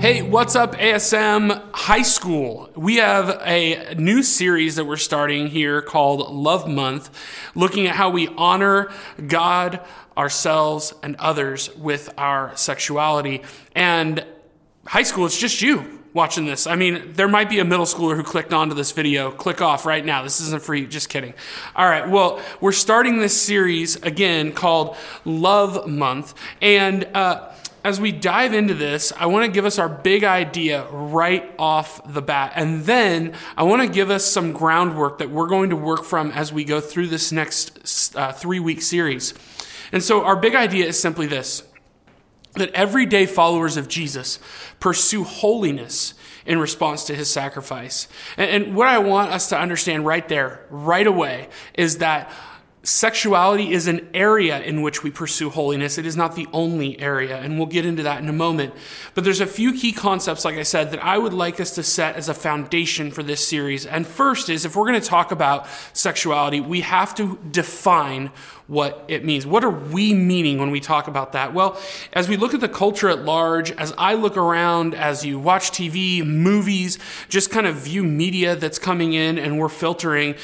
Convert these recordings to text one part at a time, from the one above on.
Hey, what's up, ASM High School? We have a new series that we're starting here called Love Month, looking at how we honor God, ourselves, and others with our sexuality. And high school, it's just you watching this. I mean, there might be a middle schooler who clicked onto this video. Click off right now. This isn't for you. Just kidding. All right. Well, we're starting this series again called Love Month. And, as we dive into this, I want to give us our big idea right off the bat. And then I want to give us some groundwork that we're going to work from as we go through this next 3-week series. And so our big idea is simply this, that everyday followers of Jesus pursue holiness in response to his sacrifice. And what I want us to understand right there, right away, is that sexuality is an area in which we pursue holiness. It is not the only area, and we'll get into that in a moment. But there's a few key concepts, like I said, that I would like us to set as a foundation for this series. And first is, if we're going to talk about sexuality, we have to define what it means. What are we meaning when we talk about that? Well, as we look at the culture at large, as I look around, as you watch TV, movies, just kind of view media that's coming in and we're filtering,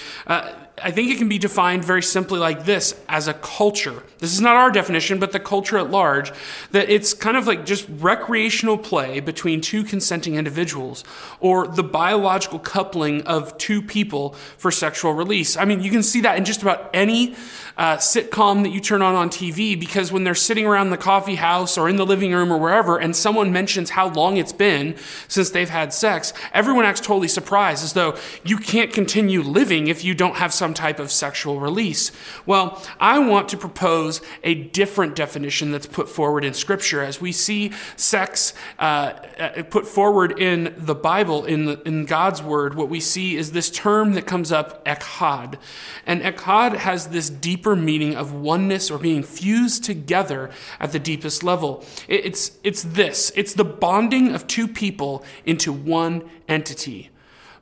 I think it can be defined very simply like this, as a culture. This is not our definition, but the culture at large, that it's kind of like just recreational play between two consenting individuals, or the biological coupling of two people for sexual release. I mean, you can see that in just about any sitcom that you turn on TV, because when they're sitting around the coffee house or in the living room or wherever, and someone mentions how long it's been since they've had sex, everyone acts totally surprised, as though you can't continue living if you don't have some type of sexual release. Well, I want to propose a different definition that's put forward in Scripture, as we see sex put forward in the Bible, in God's Word. What we see is this term that comes up, Echad. And Echad has this deeper meaning of oneness, or being fused together at the deepest level. It's the bonding of two people into one entity,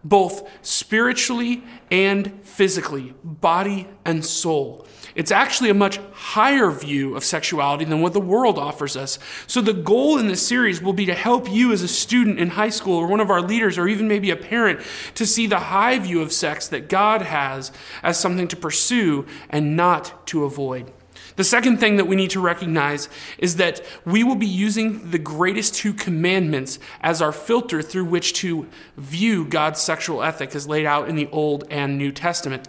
both spiritually and physically, body and soul. It's actually a much higher view of sexuality than what the world offers us. So the goal in this series will be to help you as a student in high school, or one of our leaders, or even maybe a parent, to see the high view of sex that God has as something to pursue and not to avoid. The second thing that we need to recognize is that we will be using the greatest two commandments as our filter through which to view God's sexual ethic as laid out in the Old and New Testament.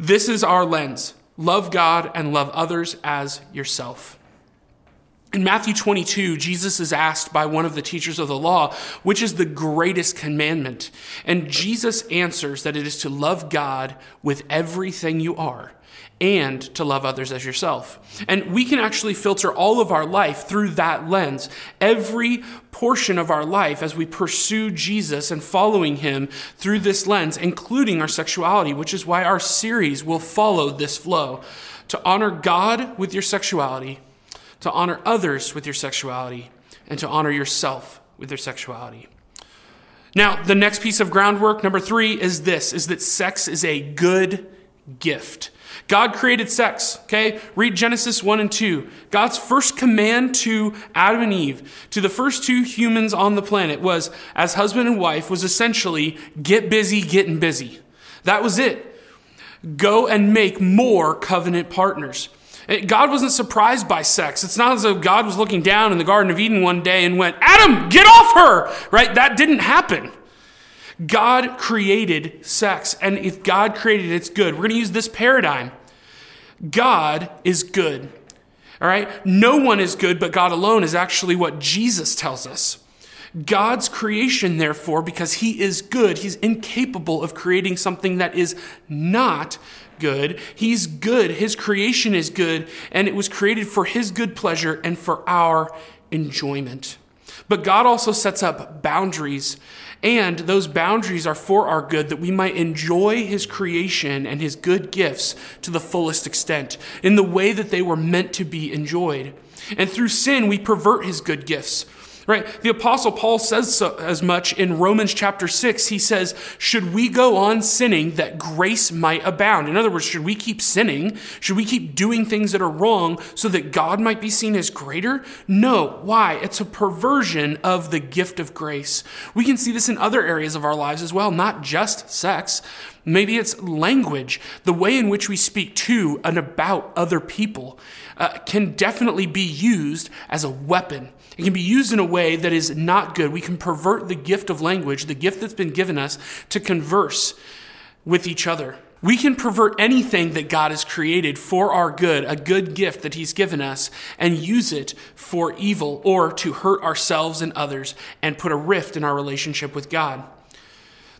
This is our lens. Love God and love others as yourself. In Matthew 22, Jesus is asked by one of the teachers of the law, which is the greatest commandment? And Jesus answers that it is to love God with everything you are, and to love others as yourself. And we can actually filter all of our life through that lens. Every portion of our life, as we pursue Jesus and following him through this lens, including our sexuality, which is why our series will follow this flow. To honor God with your sexuality, to honor others with your sexuality, and to honor yourself with your sexuality. Now, the next piece of groundwork, number 3, is this, is that sex is a good gift. God created sex, okay? Read Genesis 1 and 2. God's first command to Adam and Eve, to the first two humans on the planet, was, as husband and wife, was essentially, get busy getting busy. That was it. Go and make more covenant partners. God wasn't surprised by sex. It's not as though God was looking down in the Garden of Eden one day and went, Adam, get off her, right? That didn't happen. God created sex, and if God created it, it's good. We're going to use this paradigm. God is good, all right? No one is good but God alone is actually what Jesus tells us. God's creation, therefore, because he is good, he's incapable of creating something that is not good. He's good. His creation is good, and it was created for his good pleasure and for our enjoyment. But God also sets up boundaries, and those boundaries are for our good, that we might enjoy his creation and his good gifts to the fullest extent in the way that they were meant to be enjoyed. And through sin, we pervert his good gifts. right? The Apostle Paul says so as much in Romans chapter 6. He says, should we go on sinning that grace might abound? In other words, should we keep sinning? Should we keep doing things that are wrong so that God might be seen as greater? No. Why? It's a perversion of the gift of grace. We can see this in other areas of our lives as well, not just sex. Maybe it's language. The way in which we speak to and about other people can definitely be used as a weapon. It can be used in a way that is not good. We can pervert the gift of language, the gift that's been given us to converse with each other. We can pervert anything that God has created for our good, a good gift that he's given us, and use it for evil or to hurt ourselves and others and put a rift in our relationship with God.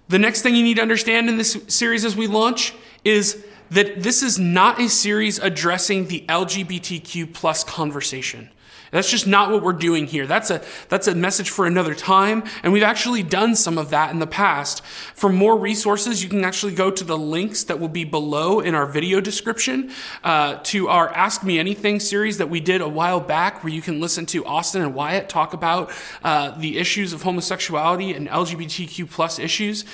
The next thing you need to understand in this series as we launch is that this is not a series addressing the LGBTQ plus conversation. That's just not what we're doing here. That's a message for another time, and we've actually done some of that in the past. For more resources, you can actually go to the links that will be below in our video description to our Ask Me Anything series that we did a while back, where you can listen to Austin and Wyatt talk about the issues of homosexuality and LGBTQ plus issues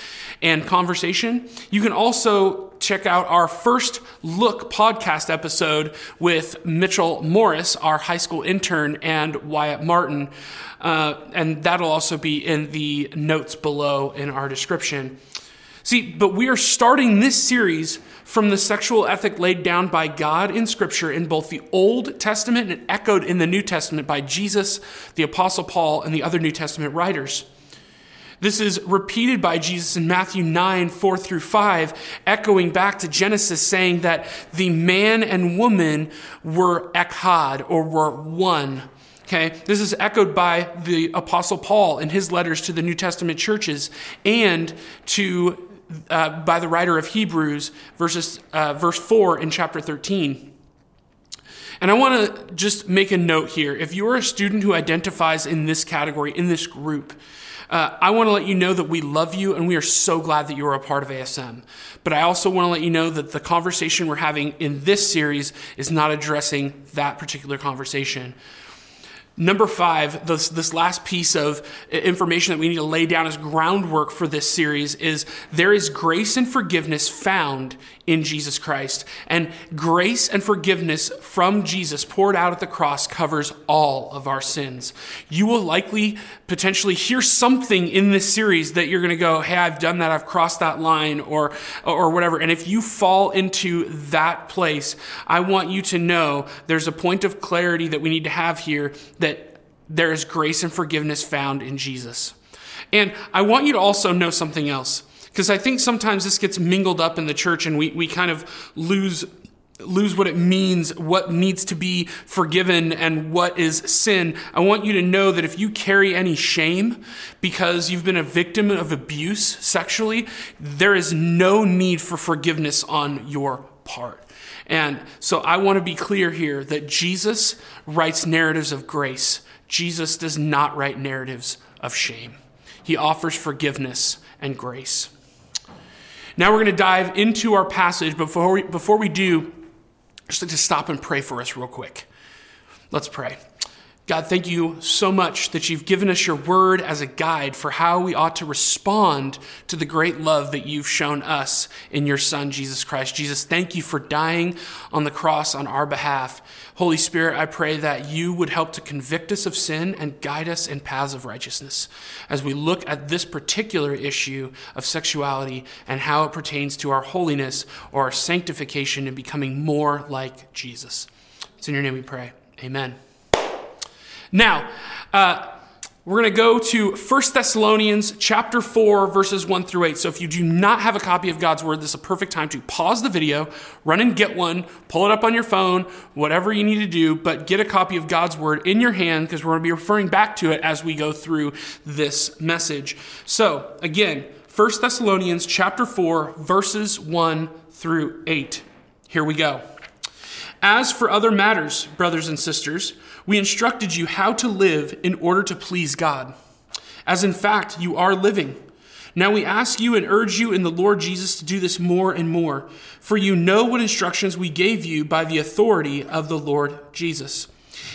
and conversation. You can also check out our First Look podcast episode with Mitchell Morris, our high school intern, and Wyatt Martin. And that'll also be in the notes below in our description. See, but we are starting this series from the sexual ethic laid down by God in Scripture in both the Old Testament and echoed in the New Testament by Jesus, the Apostle Paul, and the other New Testament writers. This is repeated by Jesus in Matthew 9, 4 through 5, echoing back to Genesis, saying that the man and woman were echad, or were one. Okay, this is echoed by the Apostle Paul in his letters to the New Testament churches, and to by the writer of Hebrews, verse 4 in chapter 13. And I want to just make a note here. If you are a student who identifies in this category, in this group, I want to let you know that we love you and we are so glad that you are a part of ASM. But I also want to let you know that the conversation we're having in this series is not addressing that particular conversation. Number 5, this last piece of information that we need to lay down as groundwork for this series is there is grace and forgiveness found in Jesus Christ. And grace and forgiveness from Jesus poured out at the cross covers all of our sins. You will likely potentially hear something in this series that you're going to go, hey, I've done that, I've crossed that line, or whatever. And if you fall into that place, I want you to know there's a point of clarity that we need to have here, that there is grace and forgiveness found in Jesus. And I want you to also know something else, because I think sometimes this gets mingled up in the church and we kind of lose what it means, what needs to be forgiven, and what is sin. I want you to know that if you carry any shame because you've been a victim of abuse sexually, there is no need for forgiveness on your part. And so I want to be clear here that Jesus writes narratives of grace. Jesus does not write narratives of shame. He offers forgiveness and grace. Now we're going to dive into our passage. Before we do, I'd just like to stop and pray for us real quick. Let's pray. God, thank you so much that you've given us your word as a guide for how we ought to respond to the great love that you've shown us in your Son, Jesus Christ. Jesus, thank you for dying on the cross on our behalf. Holy Spirit, I pray that you would help to convict us of sin and guide us in paths of righteousness as we look at this particular issue of sexuality and how it pertains to our holiness or our sanctification and becoming more like Jesus. It's in your name we pray. Amen. Now, we're going to go to 1 Thessalonians chapter 4, verses 1 through 8. So if you do not have a copy of God's Word, this is a perfect time to pause the video, run and get one, pull it up on your phone, whatever you need to do, but get a copy of God's Word in your hand, because we're going to be referring back to it as we go through this message. So again, 1 Thessalonians chapter 4, verses 1 through 8. Here we go. As for other matters, brothers and sisters, we instructed you how to live in order to please God, as in fact you are living. Now we ask you and urge you in the Lord Jesus to do this more and more, for you know what instructions we gave you by the authority of the Lord Jesus.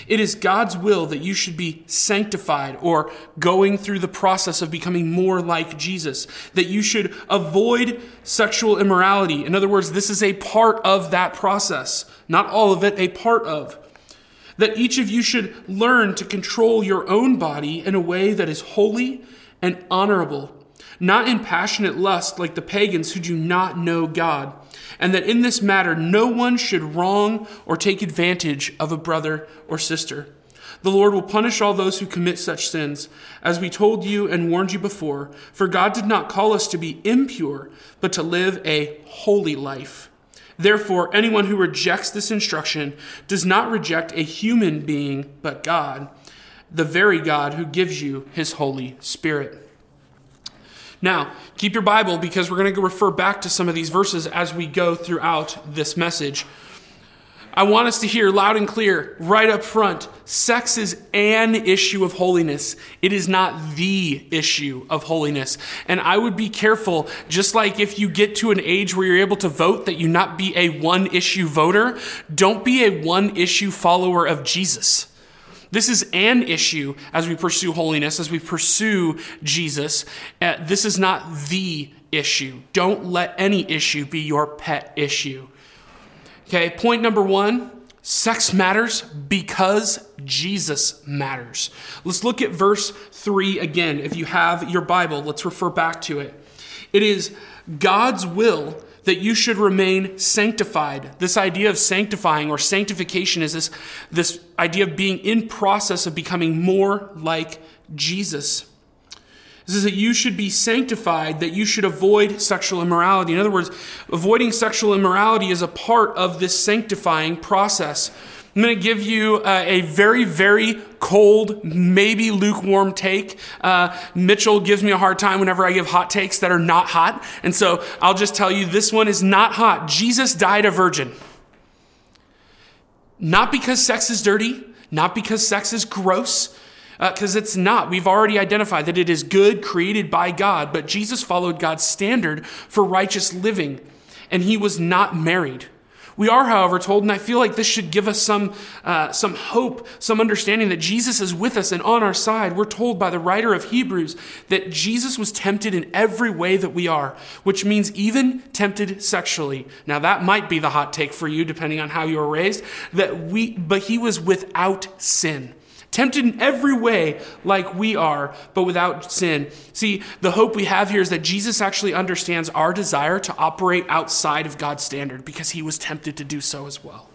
It is God's will that you should be sanctified, or going through the process of becoming more like Jesus, that you should avoid sexual immorality. In other words, this is a part of that process, not all of it, a part of. That each of you should learn to control your own body in a way that is holy and honorable, not in passionate lust like the pagans who do not know God, and that in this matter no one should wrong or take advantage of a brother or sister. The Lord will punish all those who commit such sins, as we told you and warned you before, for God did not call us to be impure, but to live a holy life. Therefore, anyone who rejects this instruction does not reject a human being, but God, the very God who gives you his Holy Spirit. Now, keep your Bible, because we're going to refer back to some of these verses as we go throughout this message. I want us to hear loud and clear, right up front, sex is an issue of holiness. It is not the issue of holiness. And I would be careful, just like if you get to an age where you're able to vote, that you not be a one-issue voter. Don't be a one-issue follower of Jesus. This is an issue as we pursue holiness, as we pursue Jesus. This is not the issue. Don't let any issue be your pet issue. Okay, point number one, sex matters because Jesus matters. Let's look at verse 3 again. If you have your Bible, let's refer back to it. It is God's will that you should remain sanctified. This idea of sanctifying or sanctification is this idea of being in process of becoming more like Jesus. This is that you should be sanctified, that you should avoid sexual immorality. In other words, avoiding sexual immorality is a part of this sanctifying process. I'm going to give you a very, very cold, maybe lukewarm take. Mitchell gives me a hard time whenever I give hot takes that are not hot. And so I'll just tell you, this one is not hot. Jesus died a virgin. Not because sex is dirty, not because sex is gross, because it's not. We've already identified that it is good, created by God, but Jesus followed God's standard for righteous living, and he was not married. We are, however, told, and I feel like this should give us some hope, some understanding that Jesus is with us and on our side. We're told by the writer of Hebrews that Jesus was tempted in every way that we are, which means even tempted sexually. Now, that might be the hot take for you, depending on how you were raised, but he was without sin. Tempted in every way like we are, but without sin. See, the hope we have here is that Jesus actually understands our desire to operate outside of God's standard, because he was tempted to do so as well.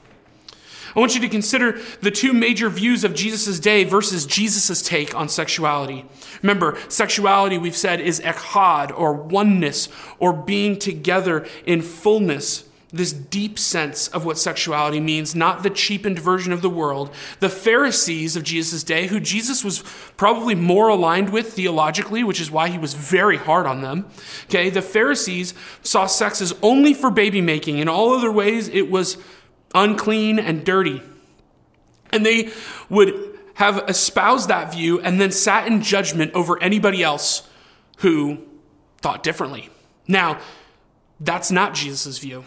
I want you to consider the two major views of Jesus' day versus Jesus' take on sexuality. Remember, sexuality, we've said, is echad, or oneness, or being together in fullness. This deep sense of what sexuality means, not the cheapened version of the world. The Pharisees of Jesus' day, who Jesus was probably more aligned with theologically, which is why he was very hard on them. Okay, the Pharisees saw sex as only for baby making. In all other ways, it was unclean and dirty. And they would have espoused that view and then sat in judgment over anybody else who thought differently. Now, that's not Jesus' view.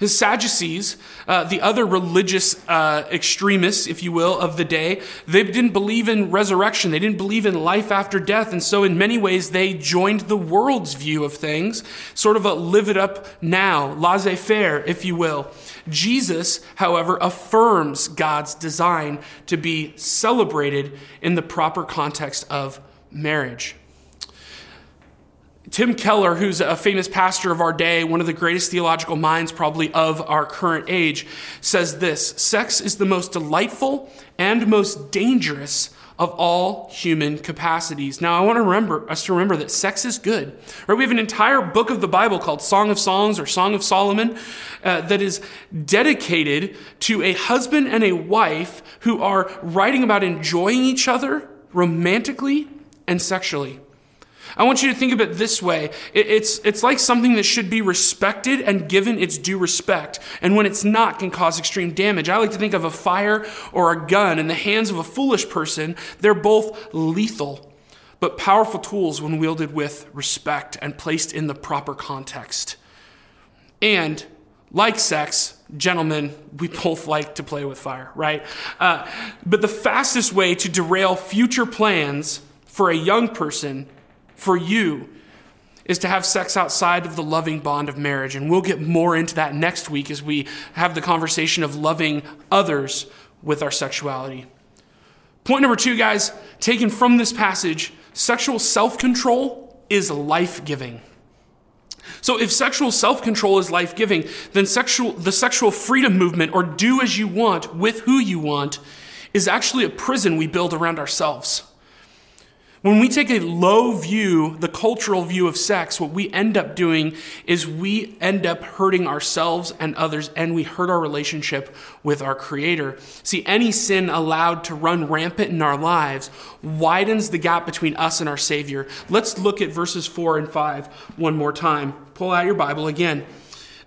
The Sadducees, the other religious extremists, if you will, of the day, they didn't believe in resurrection. They didn't believe in life after death. And so in many ways, they joined the world's view of things, sort of a live it up now, laissez-faire, if you will. Jesus, however, affirms God's design to be celebrated in the proper context of marriage. Tim Keller, who's a famous pastor of our day, one of the greatest theological minds probably of our current age, says this: sex is the most delightful and most dangerous of all human capacities. Now, I want to remember that sex is good. Right? We have an entire book of the Bible called Song of Songs or Song of Solomon that is dedicated to a husband and a wife who are writing about enjoying each other romantically and sexually. I want you to think of it this way. It's like something that should be respected and given its due respect, and when it's not, can cause extreme damage. I like to think of a fire or a gun in the hands of a foolish person. They're both lethal, but powerful tools when wielded with respect and placed in the proper context. And like sex, gentlemen, we both like to play with fire, right? But the fastest way to derail future plans for a young person, for you, is to have sex outside of the loving bond of marriage. And we'll get more into that next week as we have the conversation of loving others with our sexuality. Point number 2, guys, taken from this passage, sexual self-control is life-giving. So if sexual self-control is life-giving, then the sexual freedom movement, or do as you want with who you want, is actually a prison we build around ourselves. When we take a low view, the cultural view of sex, what we end up doing is we end up hurting ourselves and others, and we hurt our relationship with our Creator. See, any sin allowed to run rampant in our lives widens the gap between us and our Savior. Let's look at verses 4 and 5 one more time. Pull out your Bible again.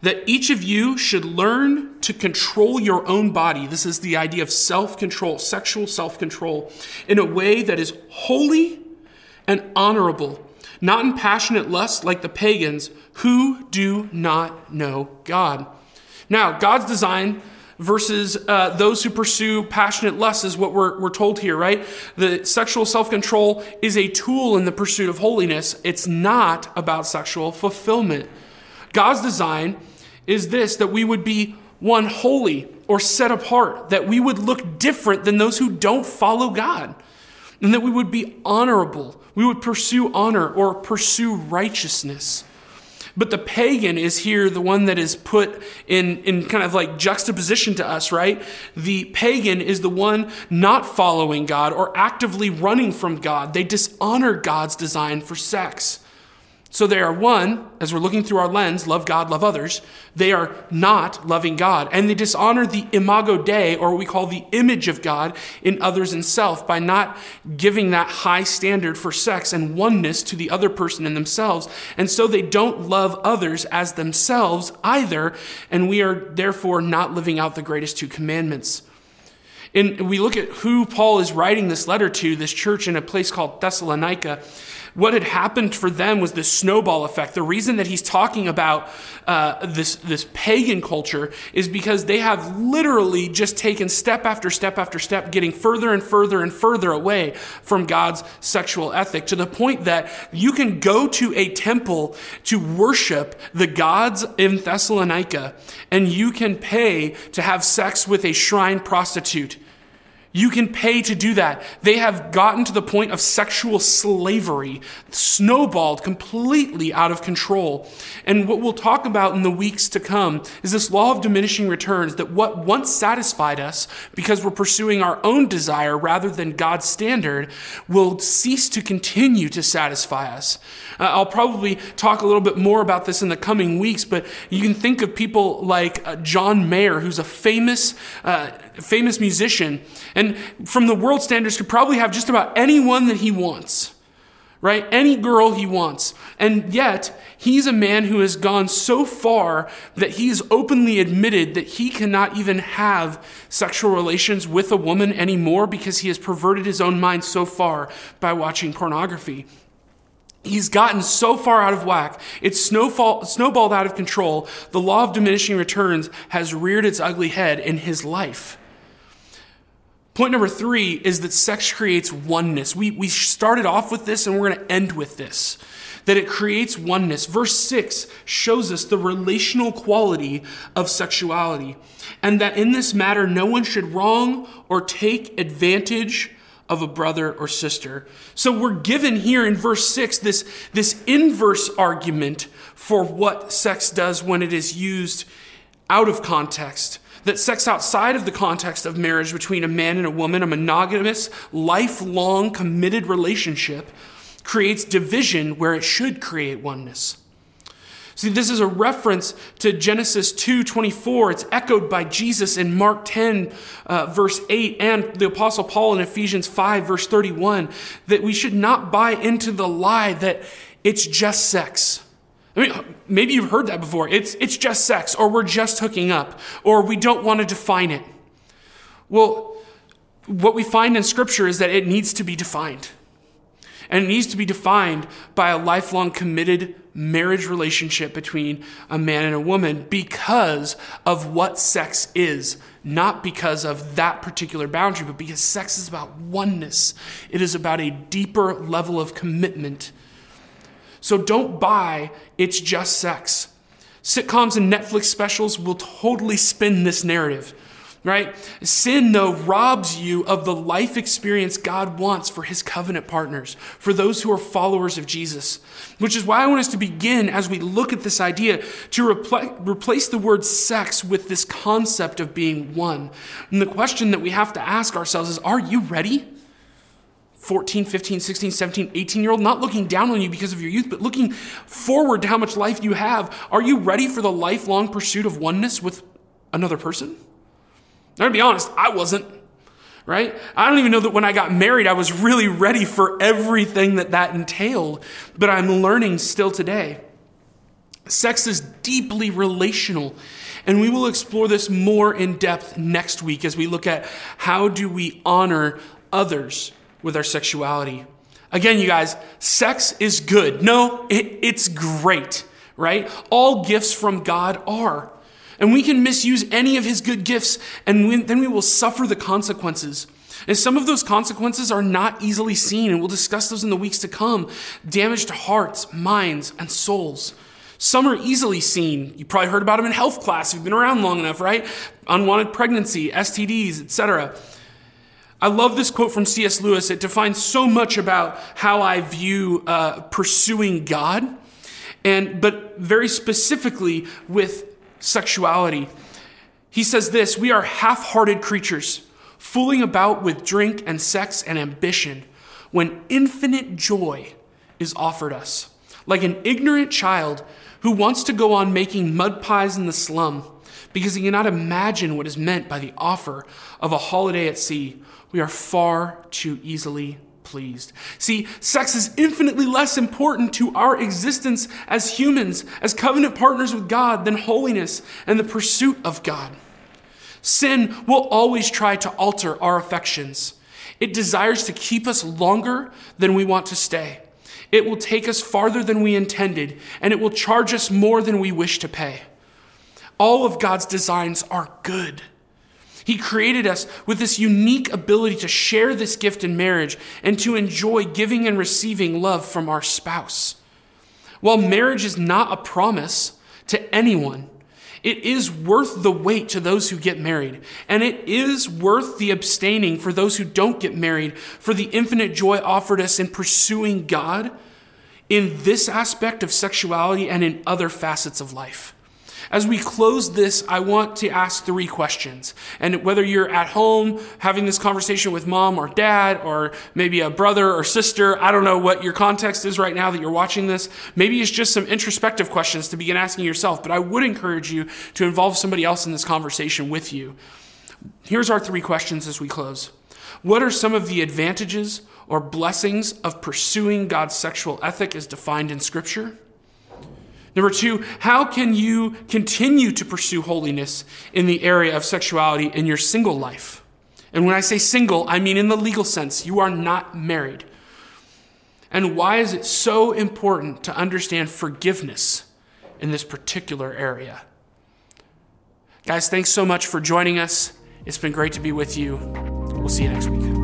That each of you should learn to control your own body. This is the idea of self-control, sexual self-control, in a way that is holy and honorable, not in passionate lust like the pagans who do not know God. Now, God's design versus those who pursue passionate lust is what we're told here, right? The sexual self-control is a tool in the pursuit of holiness. It's not about sexual fulfillment. God's design is this, that we would be one holy or set apart, that we would look different than those who don't follow God, and that we would be honorable. We would pursue honor or pursue righteousness. But the pagan is here the one that is put in kind of like juxtaposition to us, right? The pagan is the one not following God or actively running from God. They dishonor God's design for sex. So they are one, as we're looking through our lens, love God, love others. They are not loving God. And they dishonor the imago Dei, or what we call the image of God, in others and self by not giving that high standard for sex and oneness to the other person and themselves. And so they don't love others as themselves either. And we are therefore not living out the greatest 2 commandments. And we look at who Paul is writing this letter to, this church in a place called Thessalonica. What had happened for them was this snowball effect. The reason that he's talking about this pagan culture is because they have literally just taken step after step after step, getting further and further and further away from God's sexual ethic, to the point that you can go to a temple to worship the gods in Thessalonica, and you can pay to have sex with a shrine prostitute. You can pay to do that. They have gotten to the point of sexual slavery, snowballed completely out of control. And what we'll talk about in the weeks to come is this law of diminishing returns, that what once satisfied us because we're pursuing our own desire rather than God's standard will cease to continue to satisfy us. I'll probably talk a little bit more about this in the coming weeks, but you can think of people like John Mayer, who's a famous musician, and from the world standards could probably have just about anyone that he wants, right? Any girl he wants. And yet he's a man who has gone so far that he's openly admitted that he cannot even have sexual relations with a woman anymore because he has perverted his own mind so far by watching pornography. He's gotten so far out of whack. It's snowballed out of control. The law of diminishing returns has reared its ugly head in his life. Point number 3 is that sex creates oneness. We started off with this, and we're going to end with this, that it creates oneness. Verse 6 shows us the relational quality of sexuality, and that in this matter, no one should wrong or take advantage of a brother or sister. So we're given here in verse 6 this inverse argument for what sex does when it is used out of context. That sex outside of the context of marriage between a man and a woman, a monogamous, lifelong, committed relationship, creates division where it should create oneness. See, this is a reference to Genesis 2:24. It's echoed by Jesus in Mark 10, verse 8, and the Apostle Paul in Ephesians 5, verse 31, that we should not buy into the lie that it's just sex. I mean, maybe you've heard that before. It's just sex, or we're just hooking up, or we don't want to define it. Well, what we find in Scripture is that it needs to be defined. And it needs to be defined by a lifelong committed marriage relationship between a man and a woman because of what sex is, not because of that particular boundary, but because sex is about oneness. It is about a deeper level of commitment. So don't buy it's just sex. Sitcoms and Netflix specials will totally spin this narrative, right? Sin, though, robs you of the life experience God wants for his covenant partners, for those who are followers of Jesus, which is why I want us to begin as we look at this idea to replace the word sex with this concept of being one. And the question that we have to ask ourselves is, are you ready? 14, 15, 16, 17, 18-year-old, not looking down on you because of your youth, but looking forward to how much life you have. Are you ready for the lifelong pursuit of oneness with another person? I'm gonna be honest, I wasn't, right? I don't even know that when I got married, I was really ready for everything that entailed, but I'm learning still today. Sex is deeply relational, and we will explore this more in depth next week as we look at how do we honor others with our sexuality. Again, you guys, sex is good. No, it's great, right? All gifts from God are. And we can misuse any of his good gifts, and then we will suffer the consequences. And some of those consequences are not easily seen, and we'll discuss those in the weeks to come. Damage to hearts, minds, and souls. Some are easily seen. You probably heard about them in health class if you've been around long enough, right? Unwanted pregnancy, STDs, etc. I love this quote from C.S. Lewis. It defines so much about how I view pursuing God, but very specifically with sexuality. He says this, "We are half-hearted creatures, fooling about with drink and sex and ambition, when infinite joy is offered us, like an ignorant child who wants to go on making mud pies in the slum because he cannot imagine what is meant by the offer of a holiday at sea. We are far too easily pleased." See, sex is infinitely less important to our existence as humans, as covenant partners with God, than holiness and the pursuit of God. Sin will always try to alter our affections. It desires to keep us longer than we want to stay. It will take us farther than we intended, and it will charge us more than we wish to pay. All of God's designs are good. He created us with this unique ability to share this gift in marriage and to enjoy giving and receiving love from our spouse. While marriage is not a promise to anyone, it is worth the wait to those who get married, and it is worth the abstaining for those who don't get married, for the infinite joy offered us in pursuing God in this aspect of sexuality and in other facets of life. As we close this, I want to ask three questions. And whether you're at home having this conversation with mom or dad or maybe a brother or sister, I don't know what your context is right now that you're watching this. Maybe it's just some introspective questions to begin asking yourself, but I would encourage you to involve somebody else in this conversation with you. Here's our three questions as we close. What are some of the advantages or blessings of pursuing God's sexual ethic as defined in Scripture? Number two, how can you continue to pursue holiness in the area of sexuality in your single life? And when I say single, I mean in the legal sense. You are not married. And why is it so important to understand forgiveness in this particular area? Guys, thanks so much for joining us. It's been great to be with you. We'll see you next week.